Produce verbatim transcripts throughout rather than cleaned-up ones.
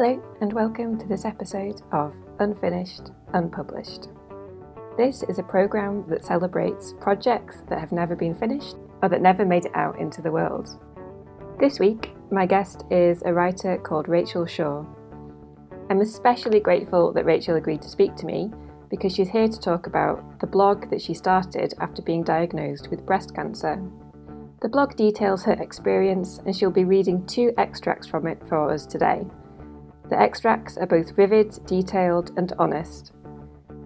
Hello and welcome to this episode of Unfinished, Unpublished. This is a programme that celebrates projects that have never been finished or that never made it out into the world. This week, my guest is a writer called Rachel Shaw. I'm especially grateful that Rachel agreed to speak to me because she's here to talk about the blog that she started after being diagnosed with breast cancer. The blog details her experience and she'll be reading two extracts from it for us today. The extracts are both vivid, detailed, and honest.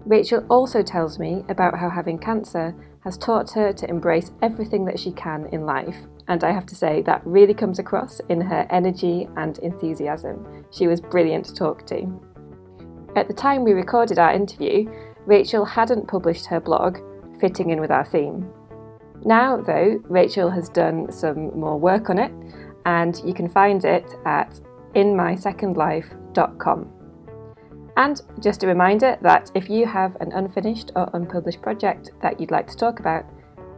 Rachel also tells me about how having cancer has taught her to embrace everything that she can in life, and I have to say that really comes across in her energy and enthusiasm. She was brilliant to talk to. At the time we recorded our interview, Rachel hadn't published her blog, fitting in with our theme. Now, though, Rachel has done some more work on it, and you can find it at in my second life dot com. And just a reminder that if you have an unfinished or unpublished project that you'd like to talk about,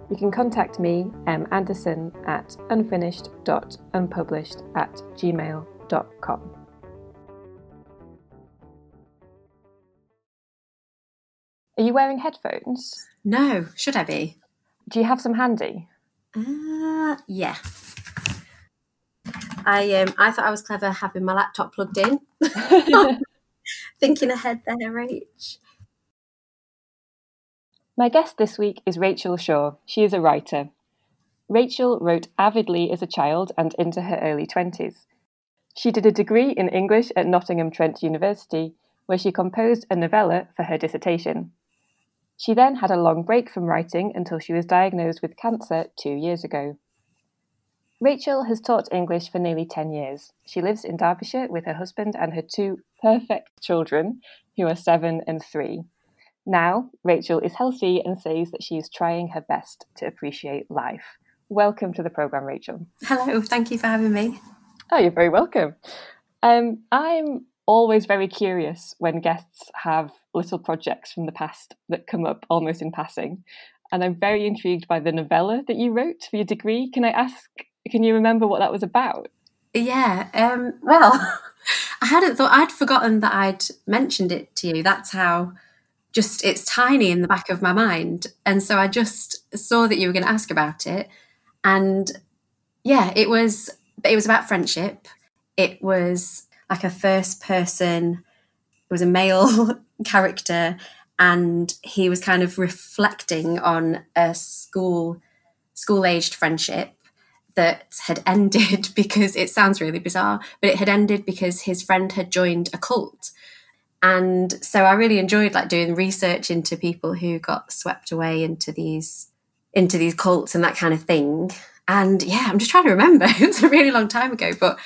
you can contact me, M. Anderson, at unfinished dot unpublished at gmail dot com. Are you wearing headphones? No. Should I be? Do you have some handy? Uh, yeah. I um, I thought I was clever having my laptop plugged in. Thinking ahead there, Rach. My guest this week is Rachel Shaw. She is a writer. Rachel wrote avidly as a child and into her early twenties. She did a degree in English at Nottingham Trent University, where she composed a novella for her dissertation. She then had a long break from writing until she was diagnosed with cancer two years ago. Rachel has taught English for nearly ten years. She lives in Derbyshire with her husband and her two perfect children, who are seven and three. Now, Rachel is healthy and says that she is trying her best to appreciate life. Welcome to the programme, Rachel. Hello, thank you for having me. Oh, you're very welcome. Um, I'm always very curious when guests have little projects from the past that come up almost in passing. And I'm very intrigued by the novella that you wrote for your degree. Can I ask... Can you remember what that was about? Yeah, um, well, I hadn't thought, I'd forgotten that I'd mentioned it to you. That's how just it's tiny in the back of my mind. And so I just saw that you were going to ask about it. And yeah, it was, it was about friendship. It was like a first person, it was a male character, and he was kind of reflecting on a school, school-aged friendship that had ended because, it sounds really bizarre, but it had ended because his friend had joined a cult. And so I really enjoyed like doing research into people who got swept away into these into these cults and that kind of thing. And yeah, I'm just trying to remember. It was a really long time ago, but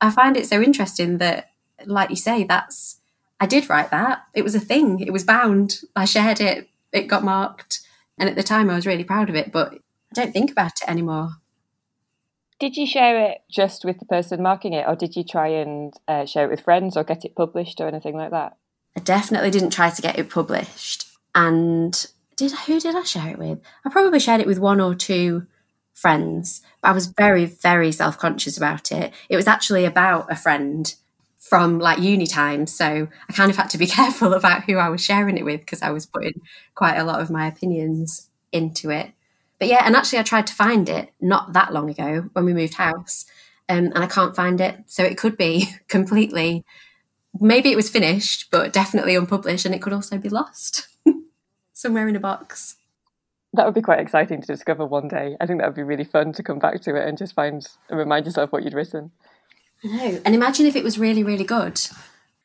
I find it so interesting that, like you say, that's I did write that. It was a thing. It was bound. I shared it. It got marked. And at the time I was really proud of it, but I don't think about it anymore. Did you share it just with the person marking it, or did you try and uh, share it with friends or get it published or anything like that? I definitely didn't try to get it published. And did who did I share it with? I probably shared it with one or two friends, but I was very, very self-conscious about it. It was actually about a friend from like uni time, so I kind of had to be careful about who I was sharing it with because I was putting quite a lot of my opinions into it. But yeah, and actually I tried to find it not that long ago when we moved house, um, and I can't find it. So it could be completely, maybe it was finished, but definitely unpublished, and it could also be lost somewhere in a box. That would be quite exciting to discover one day. I think that would be really fun to come back to it and just find and remind yourself what you'd written. I know, and imagine if it was really, really good.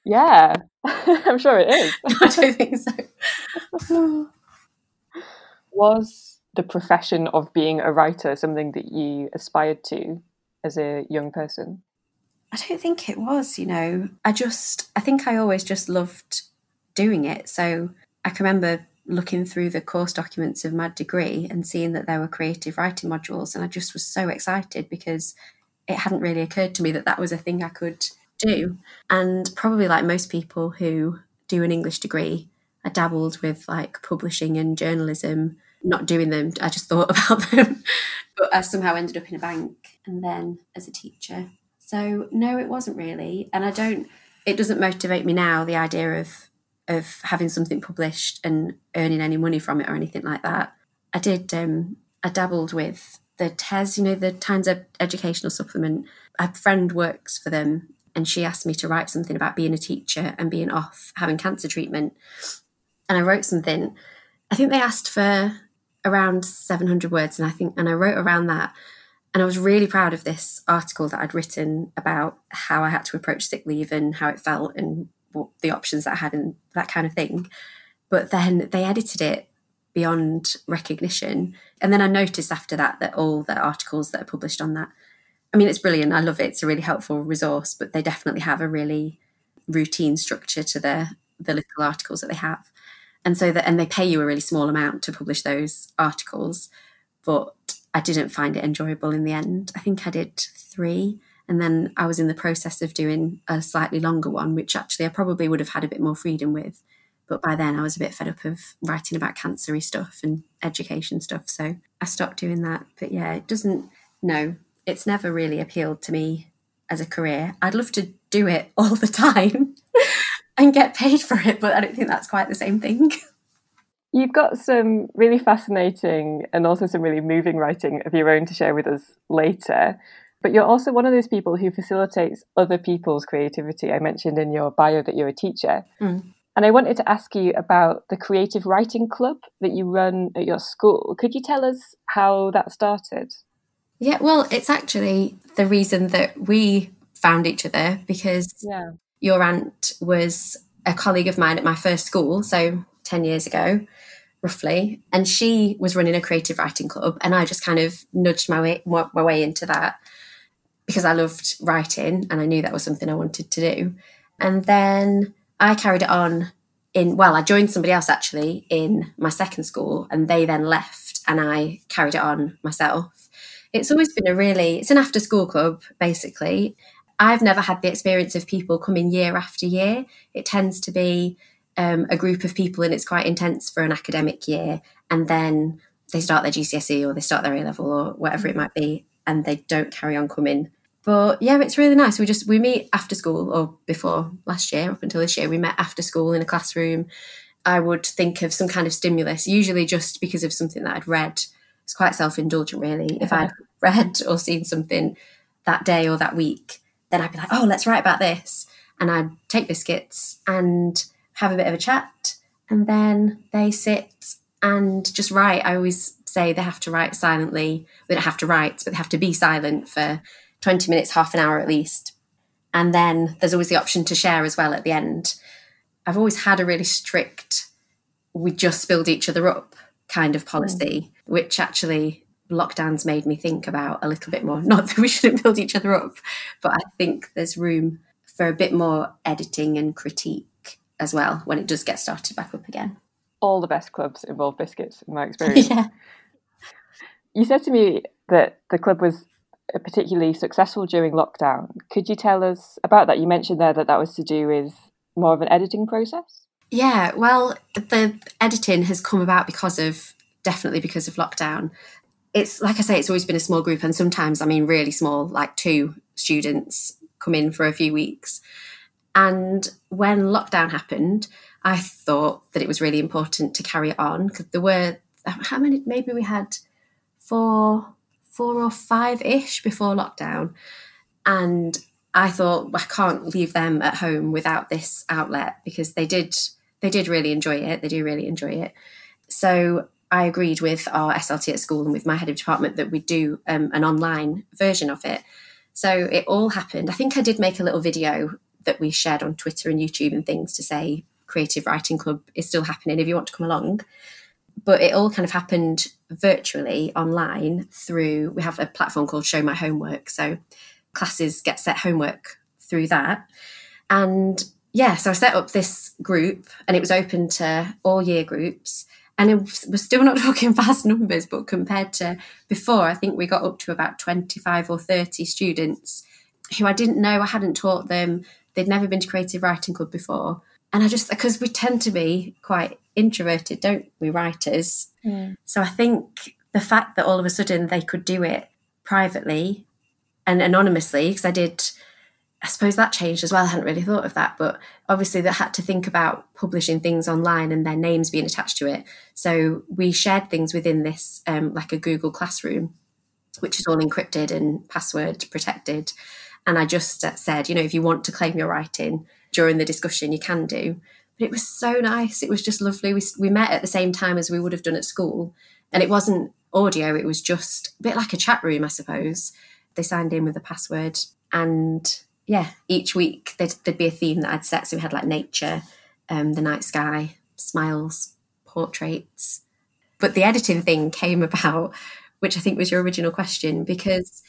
Yeah, I'm sure it is. I don't think so. Was... the profession of being a writer something that you aspired to as a young person? I don't think it was, you know. I just, I think I always just loved doing it. So I can remember looking through the course documents of my degree and seeing that there were creative writing modules, and I just was so excited because it hadn't really occurred to me that that was a thing I could do. And probably like most people who do an English degree, I dabbled with like publishing and journalism. Not doing them, I just thought about them, but I somehow ended up in a bank and then as a teacher. So no, it wasn't really. And I don't, it doesn't motivate me now, the idea of of having something published and earning any money from it or anything like that. I did, um, I dabbled with the T E S, you know, the Times Educational Supplement. A friend works for them and she asked me to write something about being a teacher and being off having cancer treatment. And I wrote something, I think they asked for around seven hundred words, and I think, and I wrote around that. And I was really proud of this article that I'd written about how I had to approach sick leave and how it felt and what the options that I had and that kind of thing. But then they edited it beyond recognition. And then I noticed after that that all the articles that are published on that, I mean, it's brilliant. I love it. It's a really helpful resource, but they definitely have a really routine structure to the the little articles that they have. And so that, and they pay you a really small amount to publish those articles, but I didn't find it enjoyable in the end. I think I did three, and then I was in the process of doing a slightly longer one, which actually I probably would have had a bit more freedom with. But by then I was a bit fed up of writing about cancer-y stuff and education stuff, so I stopped doing that. But yeah, it doesn't, no, it's never really appealed to me as a career. I'd love to do it all the time and get paid for it, but I don't think that's quite the same thing. You've got some really fascinating and also some really moving writing of your own to share with us later. But you're also one of those people who facilitates other people's creativity. I mentioned in your bio that you're a teacher. Mm. And I wanted to ask you about the Creative Writing Club that you run at your school. Could you tell us how that started? Yeah, well, it's actually the reason that we found each other, because yeah. your aunt was a colleague of mine at my first school, so ten years ago, roughly, and she was running a creative writing club, and I just kind of nudged my way, my way into that because I loved writing and I knew that was something I wanted to do. And then I carried it on in, well, I joined somebody else actually in my second school, and they then left and I carried it on myself. It's always been a really, it's an after school club, basically. I've never had the experience of people coming year after year. It tends to be Um, a group of people, and it's quite intense for an academic year, and then they start their G C S E or they start their A-level or whatever it might be, and they don't carry on coming. But yeah, it's really nice. We just we meet after school, or before last year up until this year we met after school in a classroom. I would think of some kind of stimulus, usually just because of something that I'd read. It's quite self-indulgent really. If I'd read or seen something that day or that week, then I'd be like, oh, let's write about this, and I'd take biscuits and have a bit of a chat, and then they sit and just write. I always say they have to write silently. They don't have to write, but they have to be silent for twenty minutes, half an hour at least. And then there's always the option to share as well at the end. I've always had a really strict, we just build each other up kind of policy, mm. which actually lockdown's made me think about a little bit more. Not that we shouldn't build each other up, but I think there's room for a bit more editing and critique as well when it does get started back up again. All the best clubs involve biscuits in my experience. Yeah. You said to me that the club was particularly successful during lockdown. Could you tell us about that? You mentioned there that that was to do with more of an editing process. Yeah, well, the editing has come about because of, definitely because of lockdown. It's like I say, it's always been a small group, and sometimes, I mean, really small, like two students come in for a few weeks. And when lockdown happened, I thought that it was really important to carry it on, because there were, how many, maybe we had four, four or five-ish before lockdown. And I thought, well, I can't leave them at home without this outlet, because they did, they did really enjoy it. They do really enjoy it. So I agreed with our S L T at school and with my head of department that we'd do um, an online version of it. So it all happened. I think I did make a little video that we shared on Twitter and YouTube and things to say Creative Writing Club is still happening if you want to come along. But it all kind of happened virtually online through, we have a platform called Show My Homework. So classes get set homework through that. And yeah, so I set up this group and it was open to all year groups. And it was, we're still not talking vast numbers, but compared to before, I think we got up to about twenty-five or thirty students who I didn't know, I hadn't taught them. They'd never been to Creative Writing Club before. And I just, because we tend to be quite introverted, don't we, writers? Mm. So I think the fact that all of a sudden they could do it privately and anonymously, because I did, I suppose that changed as well. I hadn't really thought of that, but obviously they had to think about publishing things online and their names being attached to it. So we shared things within this, um, like a Google Classroom, which is all encrypted and password protected. And I just said, you know, if you want to claim your writing during the discussion, you can do. But it was so nice. It was just lovely. We, we met at the same time as we would have done at school. And it wasn't audio. It was just a bit like a chat room, I suppose. They signed in with the password, and yeah, each week there'd, there'd be a theme that I'd set. So we had like nature, um, the night sky, smiles, portraits. But the editing thing came about, which I think was your original question, because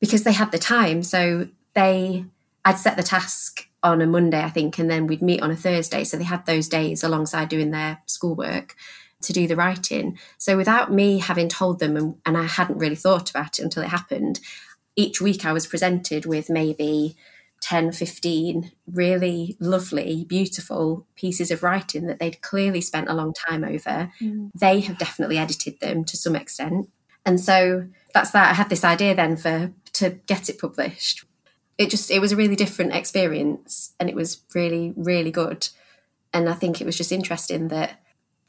because they had the time. So they, I'd set the task on a Monday, I think, and then we'd meet on a Thursday. So they had those days alongside doing their schoolwork to do the writing. So without me having told them, and, and I hadn't really thought about it until it happened, each week I was presented with maybe ten, fifteen really lovely, beautiful pieces of writing that they'd clearly spent a long time over. Mm. They have definitely edited them to some extent. And so that's that. I had this idea then for to get it published. It just, it was a really different experience, and it was really, really good. And I think it was just interesting that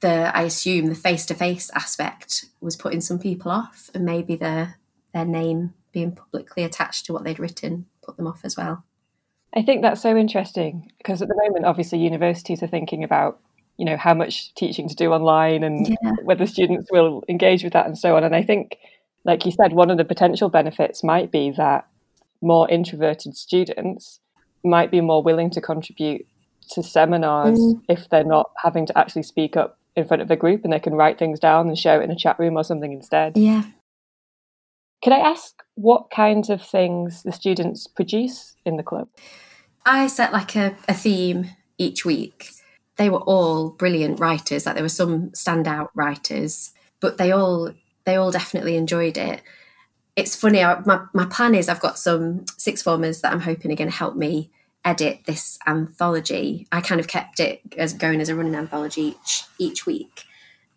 the, I assume the face-to-face aspect was putting some people off, and maybe the their name being publicly attached to what they'd written put them off as well. I think that's so interesting, because at the moment obviously universities are thinking about, you know, how much teaching to do online and yeah. whether students will engage with that and so on. And I think, like you said, one of the potential benefits might be that more introverted students might be more willing to contribute to seminars mm. if they're not having to actually speak up in front of a group, and they can write things down and share it in a chat room or something instead. Yeah. Could I ask what kinds of things the students produce in the club? I set like a, a theme each week. They were all brilliant writers. Like there were some standout writers, but they all they all definitely enjoyed it. It's funny. I, my my plan is I've got some sixth formers that I'm hoping are going to help me edit this anthology. I kind of kept it as going as a running anthology each each week.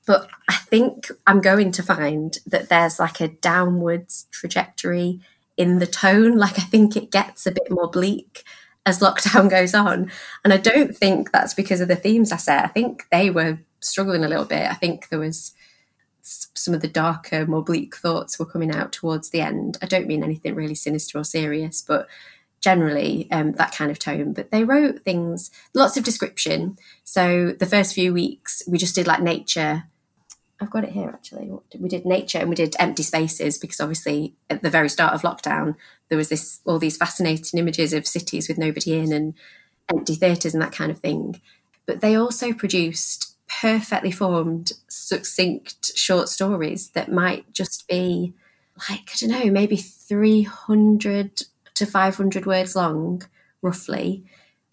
But I think I'm going to find that there's like a downwards trajectory in the tone. Like I think it gets a bit more bleak as lockdown goes on. And I don't think that's because of the themes I set. I think they were struggling a little bit. I think there was some of the darker, more bleak thoughts were coming out towards the end. I don't mean anything really sinister or serious, but generally um, that kind of tone. But they wrote things, lots of description. So the first few weeks we just did like nature. I've got it here, actually. We did nature and we did empty spaces, because obviously at the very start of lockdown, there was this all these fascinating images of cities with nobody in and empty theatres and that kind of thing. But they also produced perfectly formed, succinct short stories that might just be like, I don't know, maybe three hundred to five hundred words long, roughly.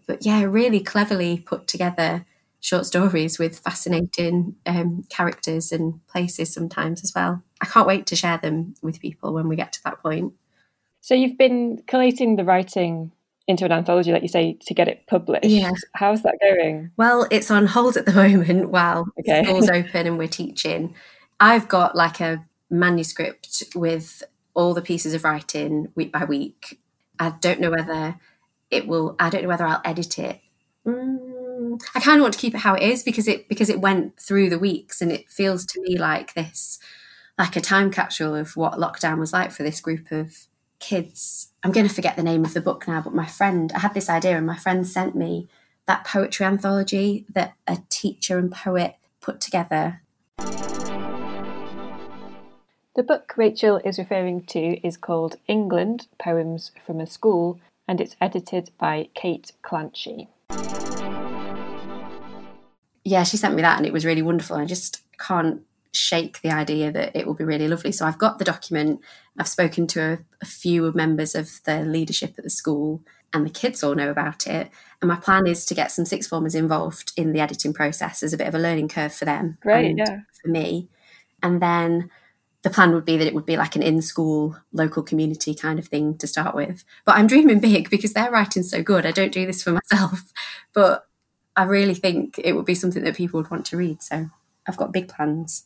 But yeah, really cleverly put together short stories with fascinating um, characters and places sometimes as well. I can't wait to share them with people when we get to that point. So you've been collating the writing into an anthology, like you say, to get it published. Yeah. How's that going? Well, it's on hold at the moment while okay. school's open and we're teaching. I've got like a manuscript with all the pieces of writing week by week. I don't know whether it will, I don't know whether I'll edit it. Mm. I kind of want to keep it how it is, because it because it went through the weeks, and it feels to me like this, like a time capsule of what lockdown was like for this group of kids. I'm going to forget the name of the book now, but my friend, I had this idea and my friend sent me that poetry anthology that a teacher and poet put together. The book Rachel is referring to is called England, Poems from a School, and it's edited by Kate Clanchy. Yeah, she sent me that and it was really wonderful. I just can't shake the idea that it will be really lovely. So I've got the document. I've spoken to a, a few members of the leadership at the school, and the kids all know about it. And my plan is to get some sixth formers involved in the editing process as a bit of a learning curve for them. Great, and yeah. for me. And then the plan would be that it would be like an in-school local community kind of thing to start with. But I'm dreaming big, because their writing's so good. I don't do this for myself, but I really think it would be something that people would want to read. So I've got big plans.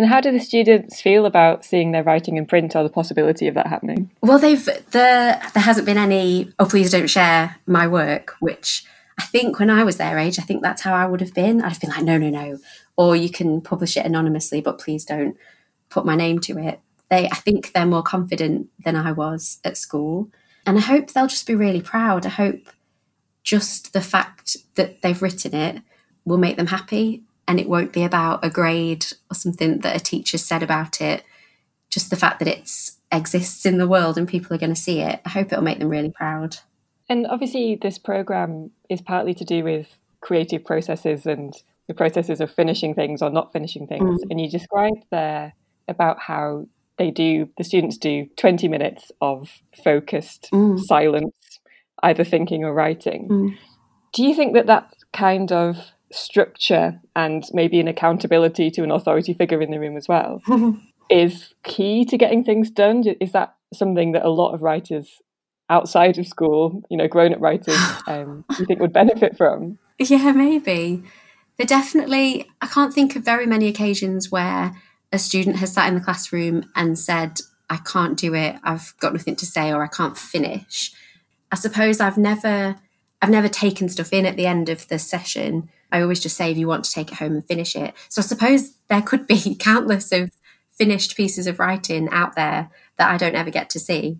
And how do the students feel about seeing their writing in print, or the possibility of that happening? Well, they've there, there hasn't been any, oh, please don't share my work, which I think when I was their age, I think that's how I would have been. I'd have been like, no, no, no. Or you can publish it anonymously, but please don't put my name to it. They, I think they're more confident than I was at school. And I hope they'll just be really proud. I hope just the fact that they've written it will make them happy, and it won't be about a grade or something that a teacher said about it. Just the fact that it exists in the world and people are going to see it, I hope it'll make them really proud. And obviously this programme is partly to do with creative processes and the processes of finishing things or not finishing things. Mm. And you described there about how they do, the students do twenty minutes of focused mm. silence, either thinking or writing. Mm. Do you think that that kind of structure and maybe an accountability to an authority figure in the room as well is key to getting things done? Is that something that a lot of writers outside of school, you know, grown-up writers, um, you think would benefit from? Yeah, maybe. But definitely, I can't think of very many occasions where a student has sat in the classroom and said, I can't do it, I've got nothing to say, or I can't finish. I suppose I've never, I've never taken stuff in at the end of the session. I always just say, if you want to take it home and finish it. So I suppose there could be countless of finished pieces of writing out there that I don't ever get to see.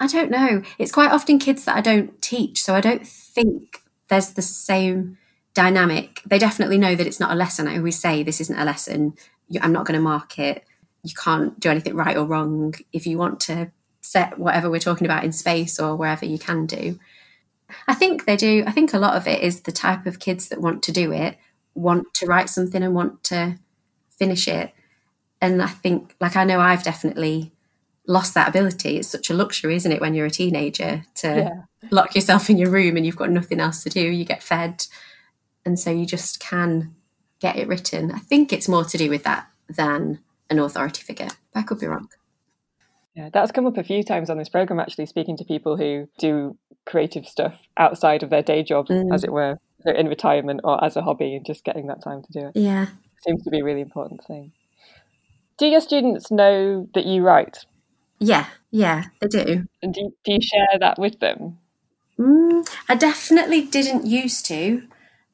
I don't know. It's quite often kids that I don't teach, so I don't think there's the same dynamic. They definitely know that it's not a lesson. I always say, this isn't a lesson. I'm not going to mark it. You can't do anything right or wrong. If you want to set whatever we're talking about in space or wherever, you can do. I think they do. I think a lot of it is the type of kids that want to do it, want to write something and want to finish it. And I think, like, I know I've definitely lost that ability. It's such a luxury, isn't it, when you're a teenager to yeah. lock yourself in your room and you've got nothing else to do. You get fed. And so you just can get it written. I think it's more to do with that than an authority figure. I could be wrong. Yeah, that's come up a few times on this programme, actually, speaking to people who do creative stuff outside of their day job, mm. as it were, in retirement or as a hobby, and just getting that time to do it. Yeah. Seems to be a really important thing. Do your students know that you write? Yeah, yeah, they do. And do, do you share that with them? Mm, I definitely didn't used to.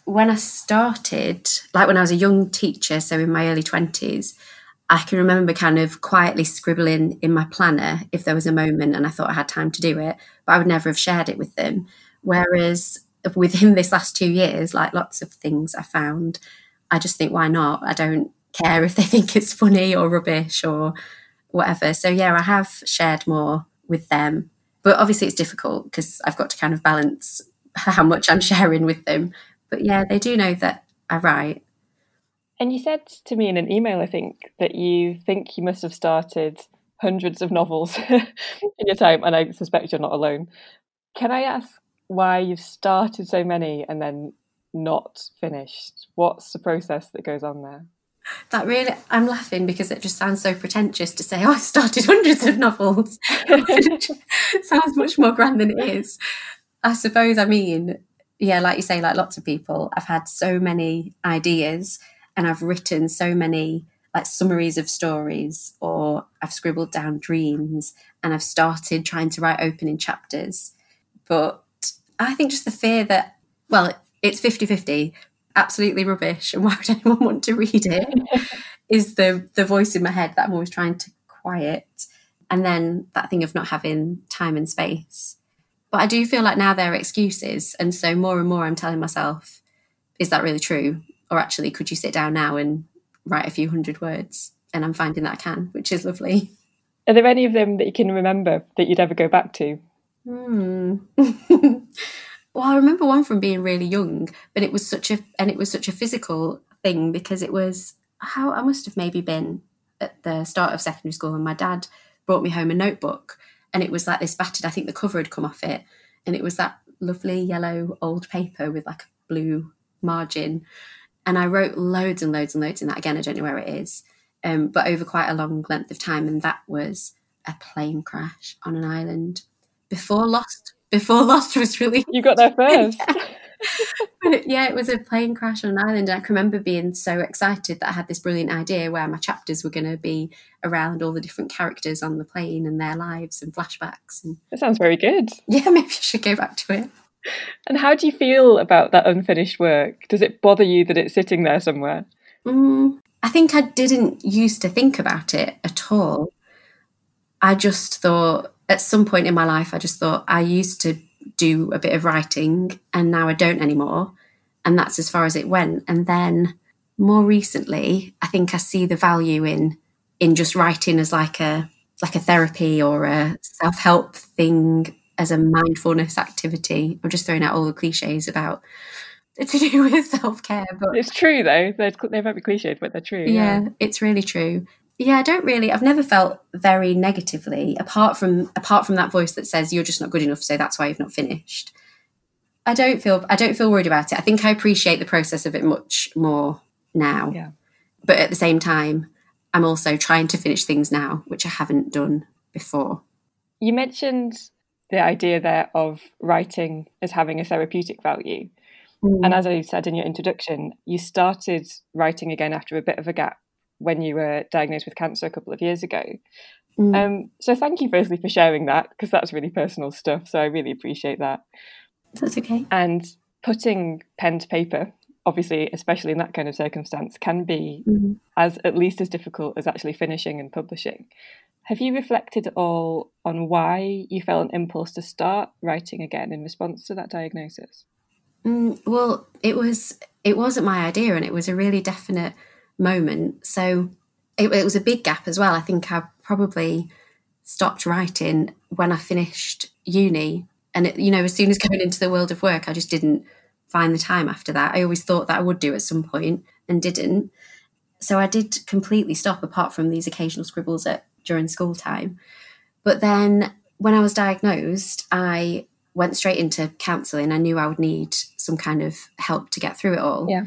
When I started, like when I was a young teacher, so in my early twenties, I can remember kind of quietly scribbling in my planner if there was a moment and I thought I had time to do it, but I would never have shared it with them. Whereas within this last two years, like lots of things I found, I just think, why not? I don't care if they think it's funny or rubbish or whatever. So yeah, I have shared more with them, but obviously it's difficult because I've got to kind of balance how much I'm sharing with them. But yeah, they do know that I write. And you said to me in an email, I think, that you think you must have started hundreds of novels in your time, and I suspect you're not alone. Can I ask why you've started so many and then not finished? What's the process that goes on there? That really, I'm laughing because it just sounds so pretentious to say, oh, I've started hundreds of novels. It sounds much more grand than it is. I suppose, I mean, yeah, like you say, like lots of people, I've had so many ideas. And I've written so many like summaries of stories, or I've scribbled down dreams, and I've started trying to write opening chapters. But I think just the fear that, well, it's fifty-fifty, absolutely rubbish, and why would anyone want to read it, is the, the voice in my head that I'm always trying to quiet. And then that thing of not having time and space. But I do feel like now there are excuses. And so more and more I'm telling myself, is that really true? Or actually, could you sit down now and write a few hundred words? And I'm finding that I can, which is lovely. Are there any of them that you can remember that you'd ever go back to? Hmm. Well, I remember one from being really young, but it was such a, and it was such a physical thing, because it was how I must have maybe been at the start of secondary school, and my dad brought me home a notebook, and it was like this battered, I think the cover had come off it, and it was that lovely yellow old paper with like a blue margin. And I wrote loads and loads and loads in that. Again, I don't know where it is, um, but over quite a long length of time. And that was a plane crash on an island before Lost, before Lost was released. You got there first. Yeah. But it, yeah, it was a plane crash on an island. I can remember being so excited that I had this brilliant idea where my chapters were going to be around all the different characters on the plane and their lives and flashbacks. And that sounds very good. Yeah, maybe I should go back to it. And how do you feel about that unfinished work? Does it bother you that it's sitting there somewhere? Mm, I think I didn't used to think about it at all. I just thought, at some point in my life, I just thought I used to do a bit of writing and now I don't anymore. And that's as far as it went. And then more recently, I think I see the value in in just writing as like a like a therapy or a self-help thing, as a mindfulness activity. I'm just throwing out all the cliches about to do with self-care. But it's true though. They're, they might be cliched, but they're true. Yeah, yeah, it's really true. Yeah, I don't really, I've never felt very negatively apart from apart from that voice that says you're just not good enough, so that's why you've not finished. I don't feel I don't feel worried about it. I think I appreciate the process of it much more now. Yeah. But at the same time, I'm also trying to finish things now, which I haven't done before. You mentioned the idea there of writing as having a therapeutic value. Mm. And as I said in your introduction, you started writing again after a bit of a gap when you were diagnosed with cancer a couple of years ago. Mm. Um, so thank you firstly for sharing that, because that's really personal stuff. So I really appreciate that. That's okay. And putting pen to paper, obviously, especially in that kind of circumstance, can be mm-hmm. as at least as difficult as actually finishing and publishing. Have you reflected at all on why you felt an impulse to start writing again in response to that diagnosis? Mm, well, it was it wasn't my idea, and it was a really definite moment. So it, it was a big gap as well. I think I probably stopped writing when I finished uni, and it, you know, as soon as going into the world of work, I just didn't find the time after that. I always thought that I would do at some point and didn't. So I did completely stop, apart from these occasional scribbles at during school time. But then when I was diagnosed, I went straight into counselling. I knew I would need some kind of help to get through it all. Yeah.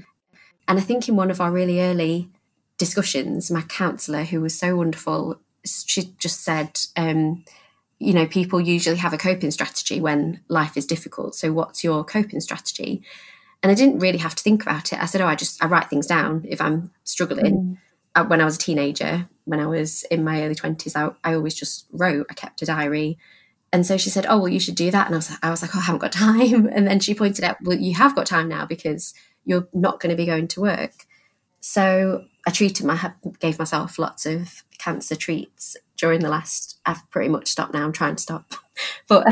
And I think in one of our really early discussions, my counsellor, who was so wonderful, she just said, um, you know, people usually have a coping strategy when life is difficult. So what's your coping strategy? And I didn't really have to think about it. I said, oh, I just I write things down if I'm struggling. Mm. When I was a teenager, when I was in my early twenties, I, I always just wrote. I kept a diary. And so she said, oh, well, you should do that. And I was like, I was like, oh, I haven't got time. And then she pointed out, well, you have got time now because you're not going to be going to work. So I treated my, gave myself lots of cancer treats during the last, I've pretty much stopped now. I'm trying to stop. But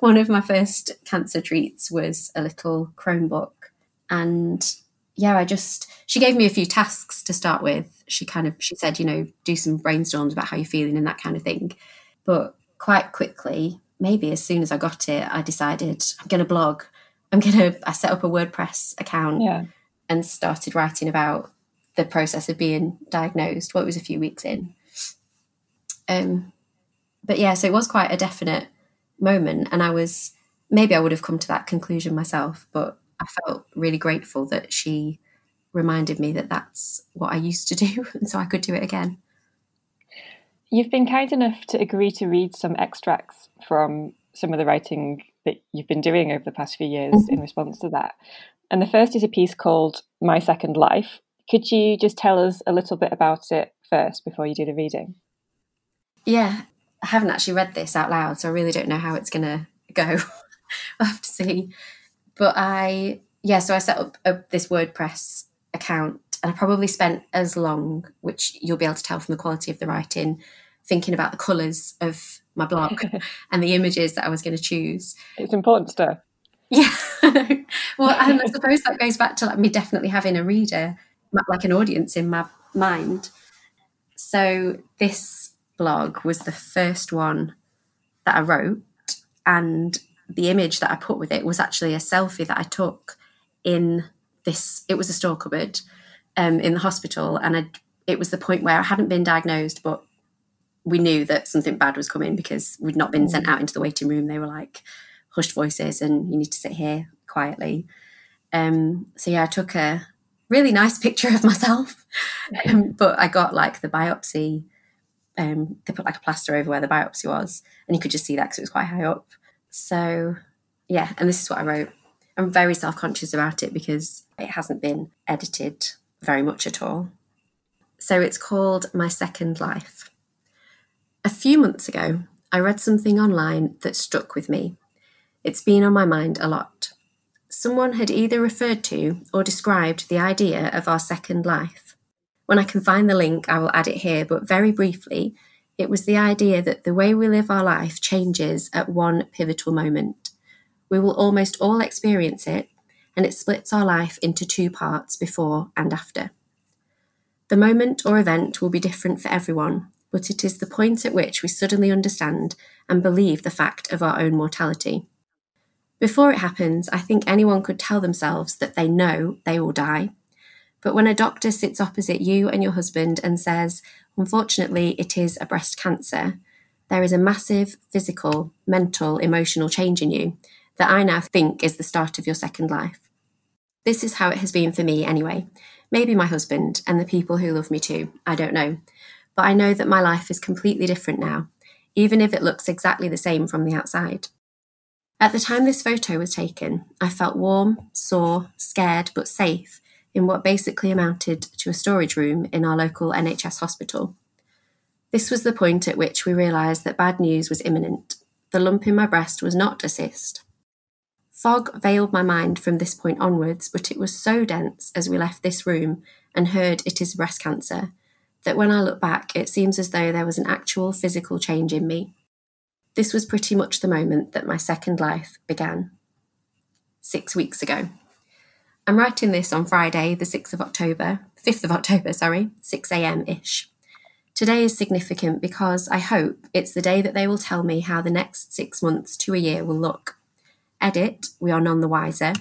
one of my first cancer treats was a little Chromebook. And yeah, I just, she gave me a few tasks to start with. She kind of, she said, you know, do some brainstorms about how you're feeling and that kind of thing. But quite quickly, maybe as soon as I got it, I decided I'm going to blog. I'm going to, I set up a WordPress account yeah. and started writing about the process of being diagnosed. Well, it was a few weeks in. Um, but yeah, so it was quite a definite moment. And I was, maybe I would have come to that conclusion myself, but I felt really grateful that she reminded me that that's what I used to do, and so I could do it again. You've been kind enough to agree to read some extracts from some of the writing that you've been doing over the past few years mm-hmm. in response to that. And the first is a piece called My Second Life. Could you just tell us a little bit about it first before you do the reading? Yeah, I haven't actually read this out loud, so I really don't know how it's going to go. I'll have to see. But I, yeah, so I set up a, this WordPress account, and I probably spent as long, which you'll be able to tell from the quality of the writing, thinking about the colours of my blog and the images that I was going to choose. It's important stuff. Yeah. Well, and I suppose that goes back to like me definitely having a reader, like an audience in my mind. So this blog was the first one that I wrote, and the image that I put with it was actually a selfie that I took in this, it was a store cupboard um, in the hospital. And I, it was the point where I hadn't been diagnosed, but we knew that something bad was coming because we'd not been sent out into the waiting room. They were like hushed voices and you need to sit here quietly. Um, so yeah, I took a really nice picture of myself, um, but I got like the biopsy. Um, they put like a plaster over where the biopsy was, and you could just see that because it was quite high up. So, yeah, and this is what I wrote. I'm very self-conscious about it because it hasn't been edited very much at all. So it's called My Second Life. A few months ago, I read something online that stuck with me. It's been on my mind a lot. Someone had either referred to or described the idea of our second life. When I can find the link, I will add it here, but very briefly, it was the idea that the way we live our life changes at one pivotal moment. We will almost all experience it, and it splits our life into two parts, before and after. The moment or event will be different for everyone, but it is the point at which we suddenly understand and believe the fact of our own mortality. Before it happens, I think anyone could tell themselves that they know they will die. But when a doctor sits opposite you and your husband and says, unfortunately, it is a breast cancer, there is a massive physical, mental, emotional change in you that I now think is the start of your second life. This is how it has been for me anyway. Maybe my husband and the people who love me too, I don't know. But I know that my life is completely different now, even if it looks exactly the same from the outside. At the time this photo was taken, I felt warm, sore, scared, but safe, in what basically amounted to a storage room in our local N H S hospital. This was the point at which we realised that bad news was imminent. The lump in my breast was not a cyst. Fog veiled my mind from this point onwards, but it was so dense as we left this room and heard it is breast cancer, that when I look back, it seems as though there was an actual physical change in me. This was pretty much the moment that my second life began. Six weeks ago. I'm writing this on Friday, the sixth of October, fifth of October, sorry, six a.m.-ish. Today is significant because I hope it's the day that they will tell me how the next six months to a year will look. Edit, we are none the wiser.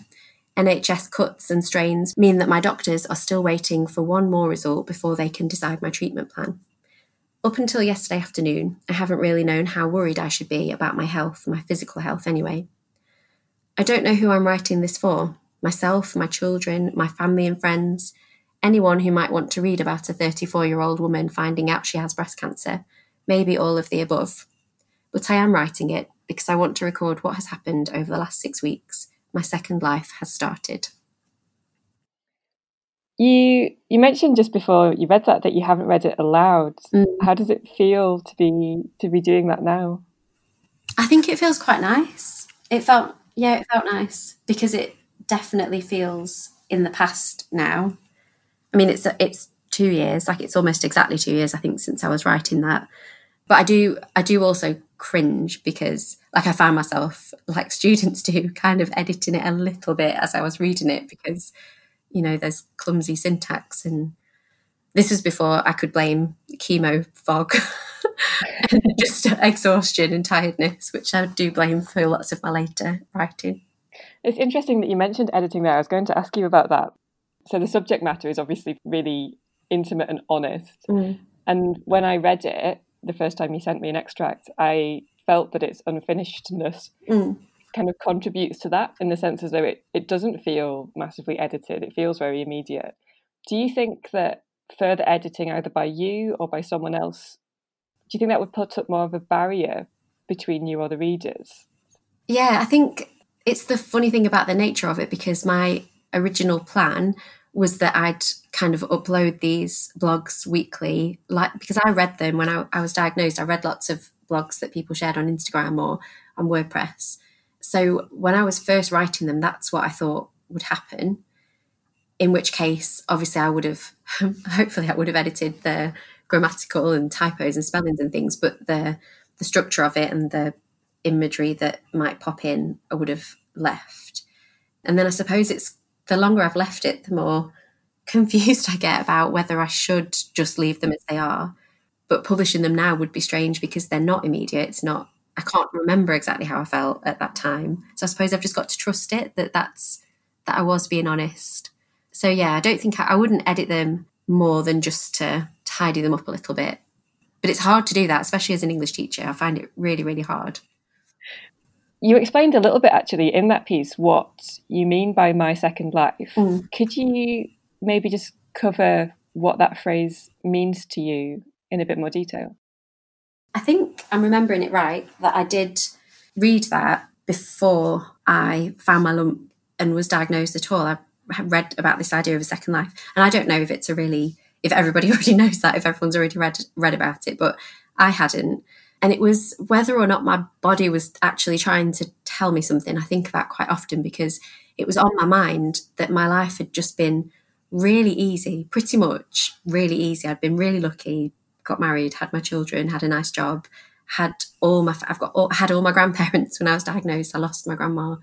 N H S cuts and strains mean that my doctors are still waiting for one more result before they can decide my treatment plan. Up until yesterday afternoon, I haven't really known how worried I should be about my health, my physical health anyway. I don't know who I'm writing this for. Myself, my children, my family and friends, anyone who might want to read about a thirty-four-year-old woman finding out she has breast cancer, maybe all of the above. But I am writing it because I want to record what has happened over the last six weeks. My second life has started. You you mentioned just before you read that that you haven't read it aloud. Mm. How does it feel to be to be doing that now? I think it feels quite nice. It felt, yeah, it felt nice because it definitely feels in the past now. I mean, it's it's two years, like it's almost exactly two years, I think, since I was writing that. But I do I do also cringe because, like, I found myself, like students do, kind of editing it a little bit as I was reading it because, you know, there's clumsy syntax. And this was before I could blame chemo fog and just exhaustion and tiredness, which I do blame for lots of my later writing. It's interesting that you mentioned editing there. I was going to ask you about that. So the subject matter is obviously really intimate and honest. Mm. And when I read it, the first time you sent me an extract, I felt that its unfinishedness mm. kind of contributes to that, in the sense as though it, it doesn't feel massively edited. It feels very immediate. Do you think that further editing, either by you or by someone else, do you think that would put up more of a barrier between you or the readers? Yeah, I think... It's the funny thing about the nature of it, because my original plan was that I'd kind of upload these blogs weekly, like because I read them when I, I was diagnosed. I read lots of blogs that people shared on Instagram or on WordPress. So when I was first writing them, that's what I thought would happen, in which case, obviously, I would have, hopefully I would have edited the grammatical and typos and spellings and things, but the the structure of it and the imagery that might pop in, I would have left. And then I suppose it's the longer I've left it, the more confused I get about whether I should just leave them as they are. But publishing them now would be strange because they're not immediate. It's not, I can't remember exactly how I felt at that time. So I suppose I've just got to trust it that that's, that I was being honest. So yeah, I don't think I, I wouldn't edit them more than just to tidy them up a little bit. But it's hard to do that, especially as an English teacher. I find it really, really hard. You explained a little bit, actually, in that piece what you mean by my second life. Mm. Could you maybe just cover what that phrase means to you in a bit more detail? I think I'm remembering it right, that I did read that before I found my lump and was diagnosed at all. I read about this idea of a second life, and I don't know if it's a really, if everybody already knows that, if everyone's already read read about it, but I hadn't. And it was whether or not my body was actually trying to tell me something I think about quite often, because it was on my mind that my life had just been really easy, pretty much really easy. I'd been really lucky, got married, had my children, had a nice job, had all my, I've got all, had all my grandparents when I was diagnosed. I lost my grandma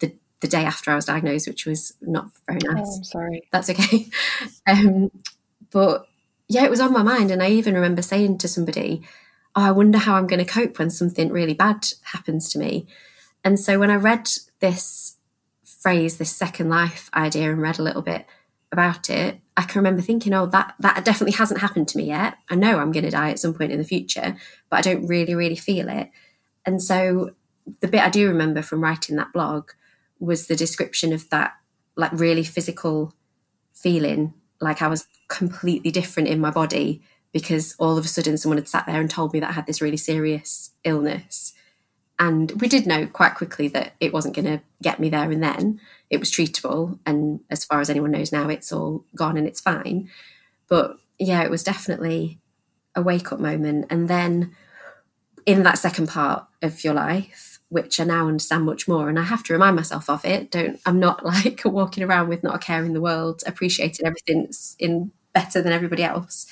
the, the day after I was diagnosed, which was not very nice. Oh, I'm sorry. That's okay. Um, but yeah, it was on my mind. And I even remember saying to somebody, oh, I wonder how I'm going to cope when something really bad happens to me. And so when I read this phrase, this second life idea, and read a little bit about it, I can remember thinking, oh, that that definitely hasn't happened to me yet. I know I'm going to die at some point in the future, but I don't really, really feel it. And so the bit I do remember from writing that blog was the description of that, like, really physical feeling, like I was completely different in my body because all of a sudden someone had sat there and told me that I had this really serious illness. And we did know quite quickly that it wasn't going to get me there and then. It was treatable, and as far as anyone knows now, it's all gone and it's fine. But yeah, it was definitely a wake-up moment. And then in that second part of your life, which I now understand much more, and I have to remind myself of it, don't I'm not like walking around with not a care in the world, appreciating everything in better than everybody else.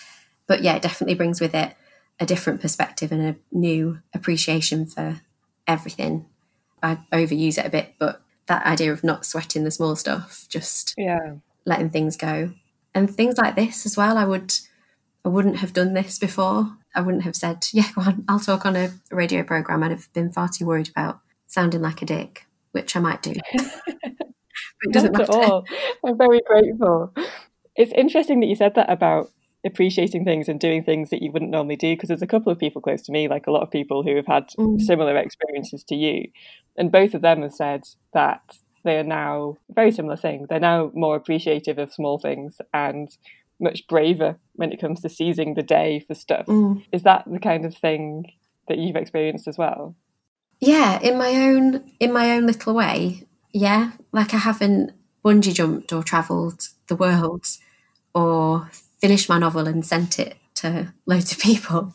But yeah, it definitely brings with it a different perspective and a new appreciation for everything. I overuse it a bit, but that idea of not sweating the small stuff, just yeah. letting things go. And things like this as well, I would, I wouldn't have done this before. I wouldn't have said, yeah, go on, I'll talk on a radio programme. I'd have been far too worried about sounding like a dick, which I might do. It doesn't matter. Not at all. I'm very grateful. It's interesting that you said that about appreciating things and doing things that you wouldn't normally do, because there's a couple of people close to me, like a lot of people who have had mm. similar experiences to you, and both of them have said that they are now very similar things. They're now more appreciative of small things and much braver when it comes to seizing the day for stuff. Mm. Is that the kind of thing that you've experienced as well? Yeah, in my own in my own little way. Yeah, like I haven't bungee jumped or travelled the world or finished my novel and sent it to loads of people.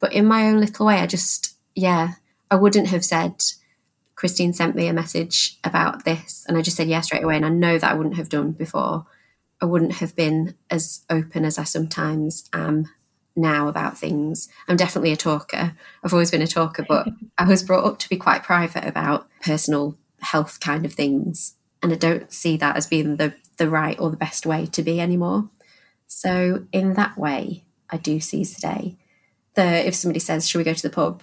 But in my own little way, I just, yeah, I wouldn't have said, Christine sent me a message about this, and I just said yeah straight away. And I know that I wouldn't have done before. I wouldn't have been as open as I sometimes am now about things. I'm definitely a talker. I've always been a talker, but I was brought up to be quite private about personal health kind of things. And I don't see that as being the, the right or the best way to be anymore. So in that way, I do seize the day. The, if somebody says, should we go to the pub?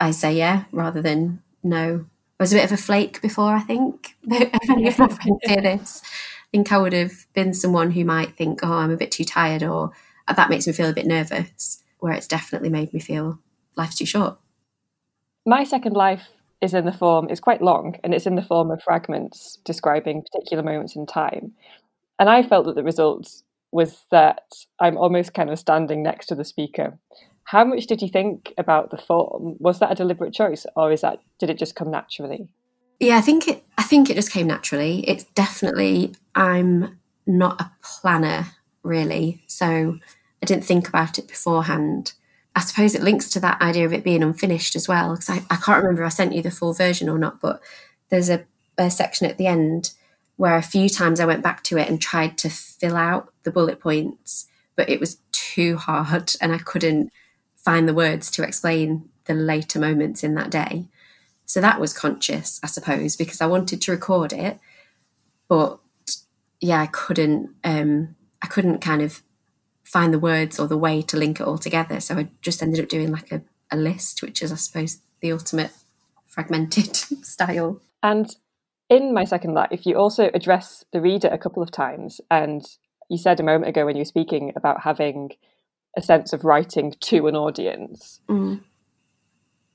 I say yeah, rather than no. I was a bit of a flake before, I think. If any of my friends hear this, I think I would have been someone who might think, oh, I'm a bit too tired, or that makes me feel a bit nervous, where it's definitely made me feel life's too short. My second life is in the form, it's quite long, and it's in the form of fragments describing particular moments in time. And I felt that the results was that I'm almost kind of standing next to the speaker. How much did you think about the form? Was that a deliberate choice, or is that did it just come naturally? Yeah, I think it I think it just came naturally. It's definitely, I'm not a planner really, so I didn't think about it beforehand. I suppose it links to that idea of it being unfinished as well, because I, I can't remember if I sent you the full version or not, but there's a, a section at the end where a few times I went back to it and tried to fill out the bullet points, but it was too hard and I couldn't find the words to explain the later moments in that day. So that was conscious, I suppose, because I wanted to record it, but yeah, I couldn't, um, I couldn't kind of find the words or the way to link it all together. So I just ended up doing like a, a list, which is, I suppose, the ultimate fragmented style. And in My Second Life, you also address the reader a couple of times, and you said a moment ago when you were speaking about having a sense of writing to an audience. Mm.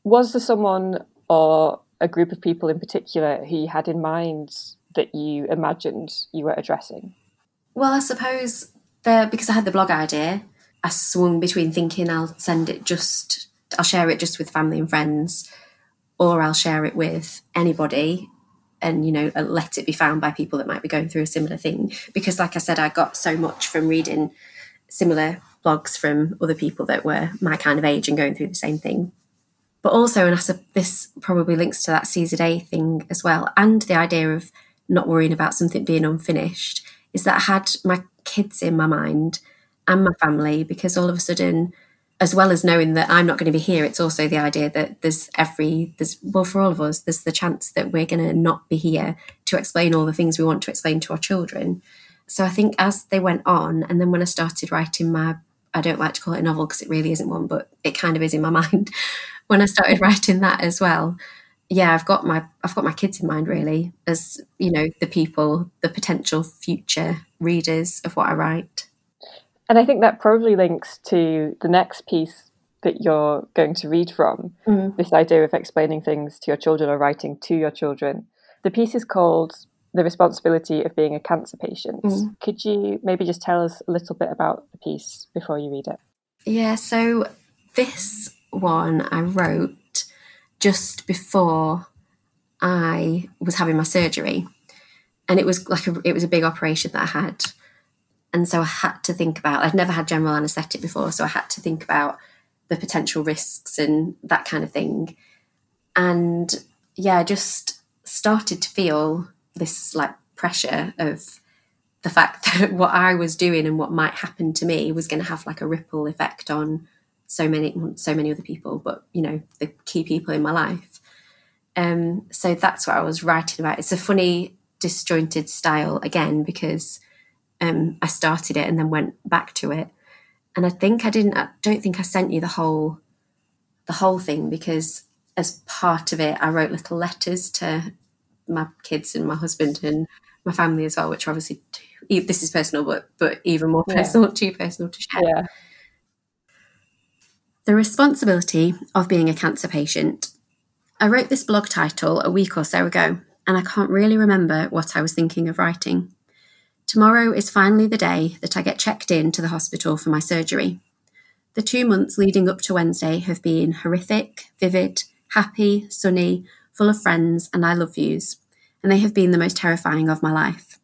Was there someone or a group of people in particular who you had in mind that you imagined you were addressing? Well, I suppose the, because I had the blog idea, I swung between thinking I'll send it just, I'll share it just with family and friends, or I'll share it with anybody and, you know, let it be found by people that might be going through a similar thing. Because like I said, I got so much from reading similar blogs from other people that were my kind of age and going through the same thing. But also, and I said this probably links to that C Z A thing as well, and the idea of not worrying about something being unfinished, is that I had my kids in my mind and my family, because all of a sudden, as well as knowing that I'm not going to be here, it's also the idea that there's every, there's well, for all of us, there's the chance that we're going to not be here to explain all the things we want to explain to our children. So I think as they went on, and then when I started writing my, I don't like to call it a novel because it really isn't one, but it kind of is in my mind, when I started writing that as well, yeah, I've got my I've got my kids in mind, really, as, you know, the people, the potential future readers of what I write. And I think that probably links to the next piece that you're going to read from, mm. this idea of explaining things to your children or writing to your children. The piece is called The Responsibility of Being a Cancer Patient. Mm. Could you maybe just tell us a little bit about the piece before you read it? Yeah, so this one I wrote just before I was having my surgery, and it was like a, it was a big operation that I had, and so I had to think about, I'd never had general anaesthetic before, so I had to think about the potential risks and that kind of thing. And yeah, I just started to feel this like pressure of the fact that what I was doing and what might happen to me was going to have like a ripple effect on so many so many other people, but, you know, the key people in my life. Um so that's what I was writing about. It's a funny, disjointed style again, because um I started it and then went back to it, and I think I didn't I don't think I sent you the whole the whole thing, because as part of it I wrote little letters to my kids and my husband and my family as well, which are obviously too, this is personal but but even more personal, yeah. too personal to share. Yeah. The Responsibility of Being a Cancer Patient. I wrote this blog title a week or so ago, and I can't really remember what I was thinking of writing. Tomorrow is finally the day that I get checked in to the hospital for my surgery. The two months leading up to Wednesday have been horrific, vivid, happy, sunny, full of friends and I love yous, and they have been the most terrifying of my life.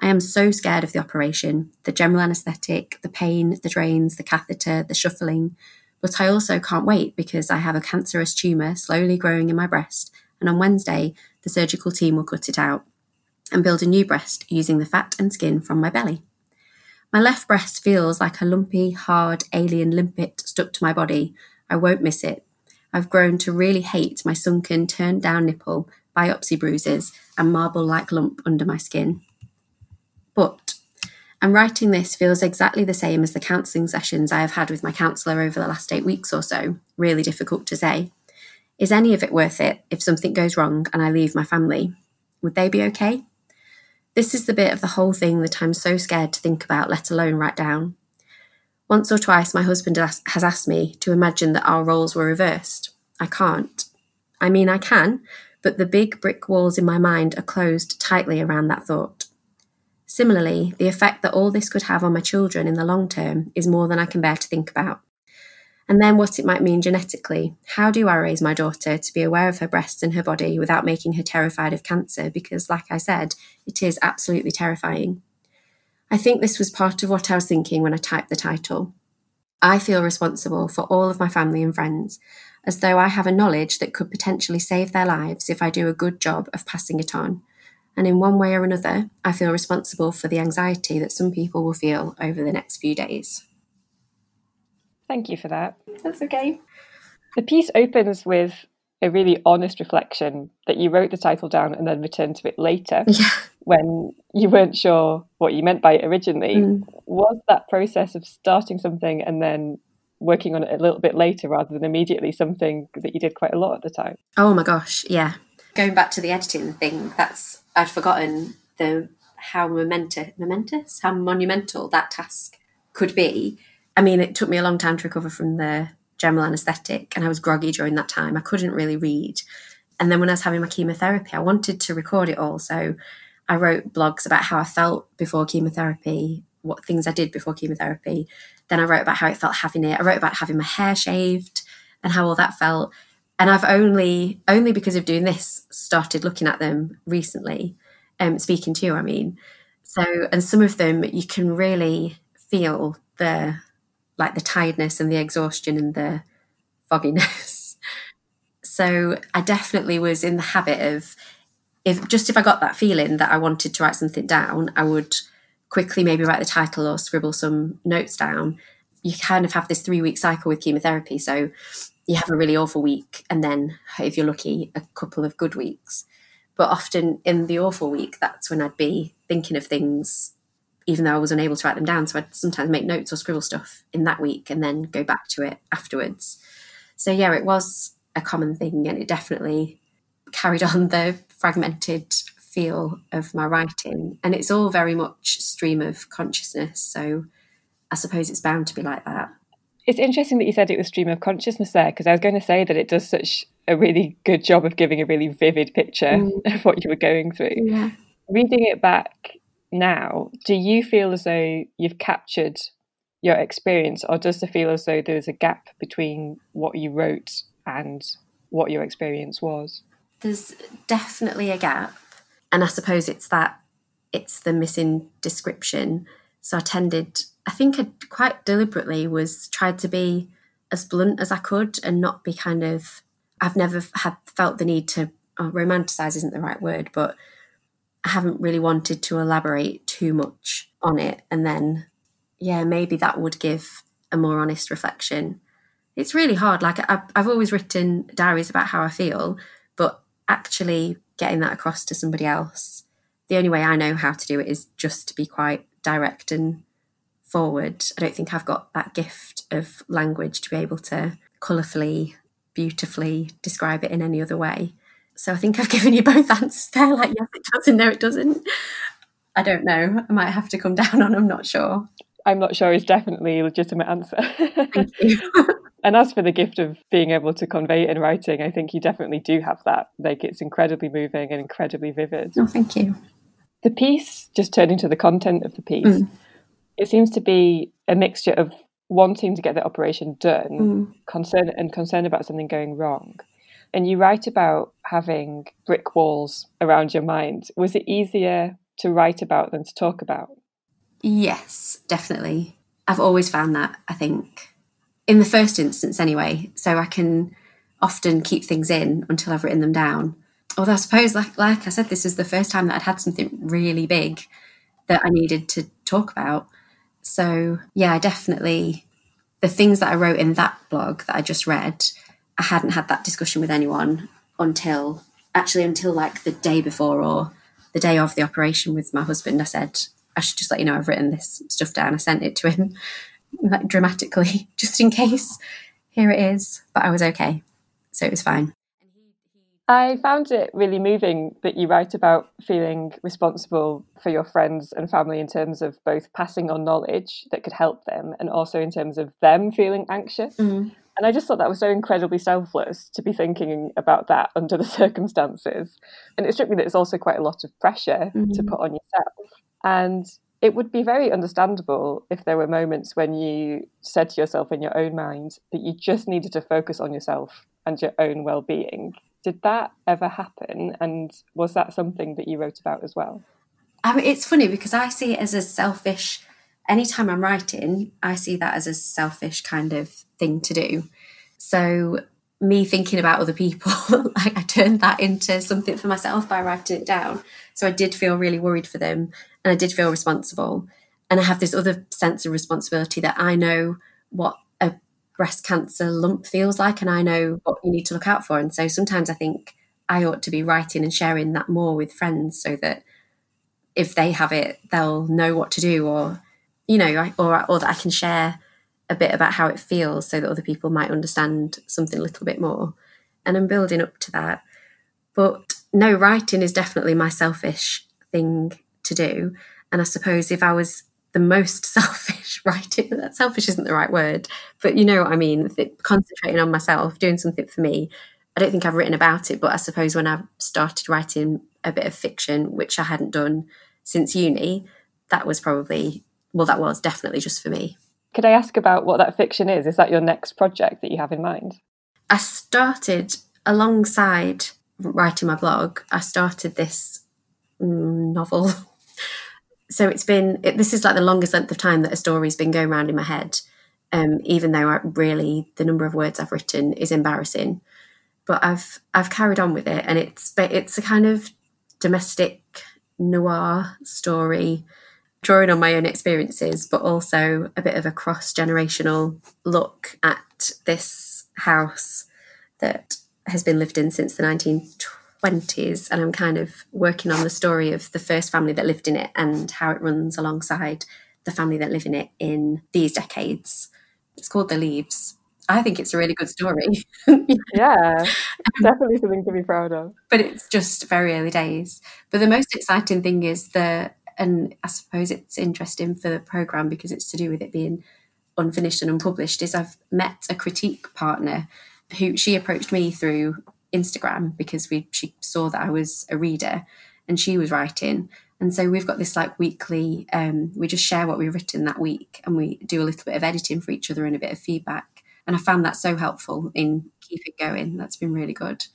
I am so scared of the operation, the general anaesthetic, the pain, the drains, the catheter, the shuffling. But I also can't wait, because I have a cancerous tumour slowly growing in my breast, and on Wednesday the surgical team will cut it out and build a new breast using the fat and skin from my belly. My left breast feels like a lumpy, hard, alien limpet stuck to my body. I won't miss it. I've grown to really hate my sunken, turned-down nipple, biopsy bruises and marble-like lump under my skin. But and writing this feels exactly the same as the counselling sessions I have had with my counsellor over the last eight weeks or so. Really difficult to say. Is any of it worth it if something goes wrong and I leave my family? Would they be okay? This is the bit of the whole thing that I'm so scared to think about, let alone write down. Once or twice my husband has asked me to imagine that our roles were reversed. I can't. I mean, I can, but the big brick walls in my mind are closed tightly around that thought. Similarly, the effect that all this could have on my children in the long term is more than I can bear to think about. And then what it might mean genetically. How do I raise my daughter to be aware of her breasts and her body without making her terrified of cancer? Because, like I said, it is absolutely terrifying. I think this was part of what I was thinking when I typed the title. I feel responsible for all of my family and friends, as though I have a knowledge that could potentially save their lives if I do a good job of passing it on. And in one way or another, I feel responsible for the anxiety that some people will feel over the next few days. Thank you for that. That's okay. The piece opens with a really honest reflection that you wrote the title down and then returned to it later, yeah. when you weren't sure what you meant by it originally. Mm. Was that process of starting something and then working on it a little bit later rather than immediately something that you did quite a lot at the time? Oh my gosh, yeah. Going back to the editing thing, that's I'd forgotten the how momentous, momentous, how monumental that task could be. I mean, it took me a long time to recover from the general anaesthetic, and I was groggy during that time. I couldn't really read. And then when I was having my chemotherapy, I wanted to record it all. So I wrote blogs about how I felt before chemotherapy, what things I did before chemotherapy. Then I wrote about how it felt having it. I wrote about having my hair shaved and how all that felt. And I've only, only because of doing this, started looking at them recently, um, speaking to you, I mean. So, and some of them, you can really feel the, like the tiredness and the exhaustion and the fogginess. So I definitely was in the habit of, if just if I got that feeling that I wanted to write something down, I would quickly maybe write the title or scribble some notes down. You kind of have this three-week cycle with chemotherapy. So you have a really awful week and then, if you're lucky, a couple of good weeks. But often in the awful week, that's when I'd be thinking of things, even though I was unable to write them down. So I'd sometimes make notes or scribble stuff in that week and then go back to it afterwards. So yeah, it was a common thing, and it definitely carried on the fragmented feel of my writing. And it's all very much stream of consciousness. So I suppose it's bound to be like that. It's interesting that you said it was stream of consciousness there, because I was going to say that it does such a really good job of giving a really vivid picture mm. of what you were going through. Yeah. Reading it back now, do you feel as though you've captured your experience, or does it feel as though there's a gap between what you wrote and what your experience was? There's definitely a gap. And I suppose it's that, it's the missing description. So I tended... I think I quite deliberately was tried to be as blunt as I could and not be kind of, I've never had felt the need to, oh, romanticize isn't the right word, but I haven't really wanted to elaborate too much on it. And then, yeah, maybe that would give a more honest reflection. It's really hard. Like I've, I've always written diaries about how I feel, but actually getting that across to somebody else, the only way I know how to do it is just to be quite direct and forward. I don't think I've got that gift of language to be able to colourfully, beautifully describe it in any other way. So I think I've given you both answers there, like yes it does and no it doesn't. I don't know, I might have to come down on I'm not sure. I'm not sure is definitely a legitimate answer. Thank you. And as for the gift of being able to convey it in writing, I think you definitely do have that. Like it's incredibly moving and incredibly vivid. Oh, thank you. The piece, just turning to the content of the piece, mm. it seems to be a mixture of wanting to get the operation done mm. concern, and concern about something going wrong. And you write about having brick walls around your mind. Was it easier to write about than to talk about? Yes, definitely. I've always found that, I think. In the first instance anyway. So I can often keep things in until I've written them down. Although I suppose, like, like I said, this was the first time that I'd had something really big that I needed to talk about. So yeah, definitely the things that I wrote in that blog that I just read, I hadn't had that discussion with anyone until actually until like the day before or the day of the operation with my husband. I said, I should just let you know I've written this stuff down. I sent it to him like dramatically, just in case. Here it is. But I was okay. So it was fine. I found it really moving that you write about feeling responsible for your friends and family in terms of both passing on knowledge that could help them and also in terms of them feeling anxious. Mm. And I just thought that was so incredibly selfless to be thinking about that under the circumstances. And it struck me that it's also quite a lot of pressure mm-hmm. to put on yourself. And it would be very understandable if there were moments when you said to yourself in your own mind that you just needed to focus on yourself and your own well-being. Did that ever happen? And was that something that you wrote about as well? I mean, it's funny because I see it as a selfish, anytime I'm writing, I see that as a selfish kind of thing to do. So me thinking about other people, like I turned that into something for myself by writing it down. So I did feel really worried for them and I did feel responsible. And I have this other sense of responsibility that I know what breast cancer lump feels like, and I know what you need to look out for. And so sometimes I think I ought to be writing and sharing that more with friends so that if they have it, they'll know what to do, or, you know, or, or that I can share a bit about how it feels so that other people might understand something a little bit more. And I'm building up to that. But no, writing is definitely my selfish thing to do. And I suppose if I was the most selfish writing, that selfish isn't the right word, but you know what I mean, concentrating on myself, doing something for me. I don't think I've written about it, but I suppose when I started writing a bit of fiction, which I hadn't done since uni, that was probably, well, that was definitely just for me. Could I ask about what that fiction is? Is that your next project that you have in mind? I started alongside writing my blog, I started this novel. So it's been, it, this is like the longest length of time that a story's been going around in my head, um, even though I really, the number of words I've written is embarrassing. But I've I've carried on with it, and it's it's a kind of domestic noir story, drawing on my own experiences, but also a bit of a cross-generational look at this house that has been lived in since the nineteen twenties. And I'm kind of working on the story of the first family that lived in it and how it runs alongside the family that live in it in these decades. It's called The Leaves. I think it's a really good story. Yeah, definitely something to be proud of. But it's just very early days. But the most exciting thing is the, and I suppose it's interesting for the programme because it's to do with it being unfinished and unpublished, is I've met a critique partner who, she approached me through Instagram because we she saw that I was a reader and she was writing. And so we've got this like weekly, um, we just share what we've written that week and we do a little bit of editing for each other and a bit of feedback. And I found that so helpful in keeping going. That's been really good.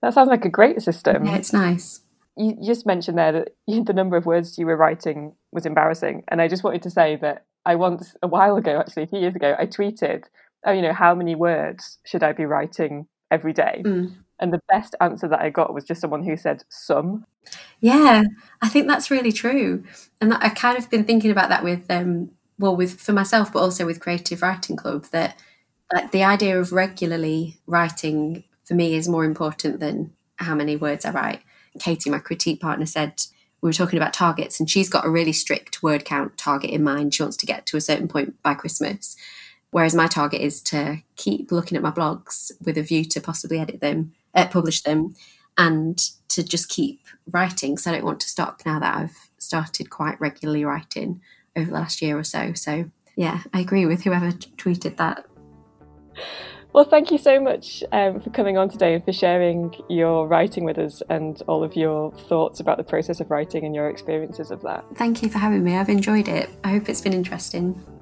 That sounds like a great system. Yeah, it's nice. You just mentioned there that the number of words you were writing was embarrassing. And I just wanted to say that I once, a while ago, actually, a few years ago, I tweeted, oh, you know, how many words should I be writing every day? Mm. And the best answer that I got was just someone who said some. Yeah, I think that's really true. And that, I've kind of been thinking about that with, um, well, with for myself, but also with Creative Writing Club, that like the idea of regularly writing for me is more important than how many words I write. Katie, my critique partner, said, we were talking about targets and she's got a really strict word count target in mind. She wants to get to a certain point by Christmas. Whereas my target is to keep looking at my blogs with a view to possibly edit them, uh, publish them, and to just keep writing. So I don't want to stop now that I've started quite regularly writing over the last year or so. So yeah, I agree with whoever t- tweeted that. Well, thank you so much um, for coming on today and for sharing your writing with us and all of your thoughts about the process of writing and your experiences of that. Thank you for having me. I've enjoyed it. I hope it's been interesting.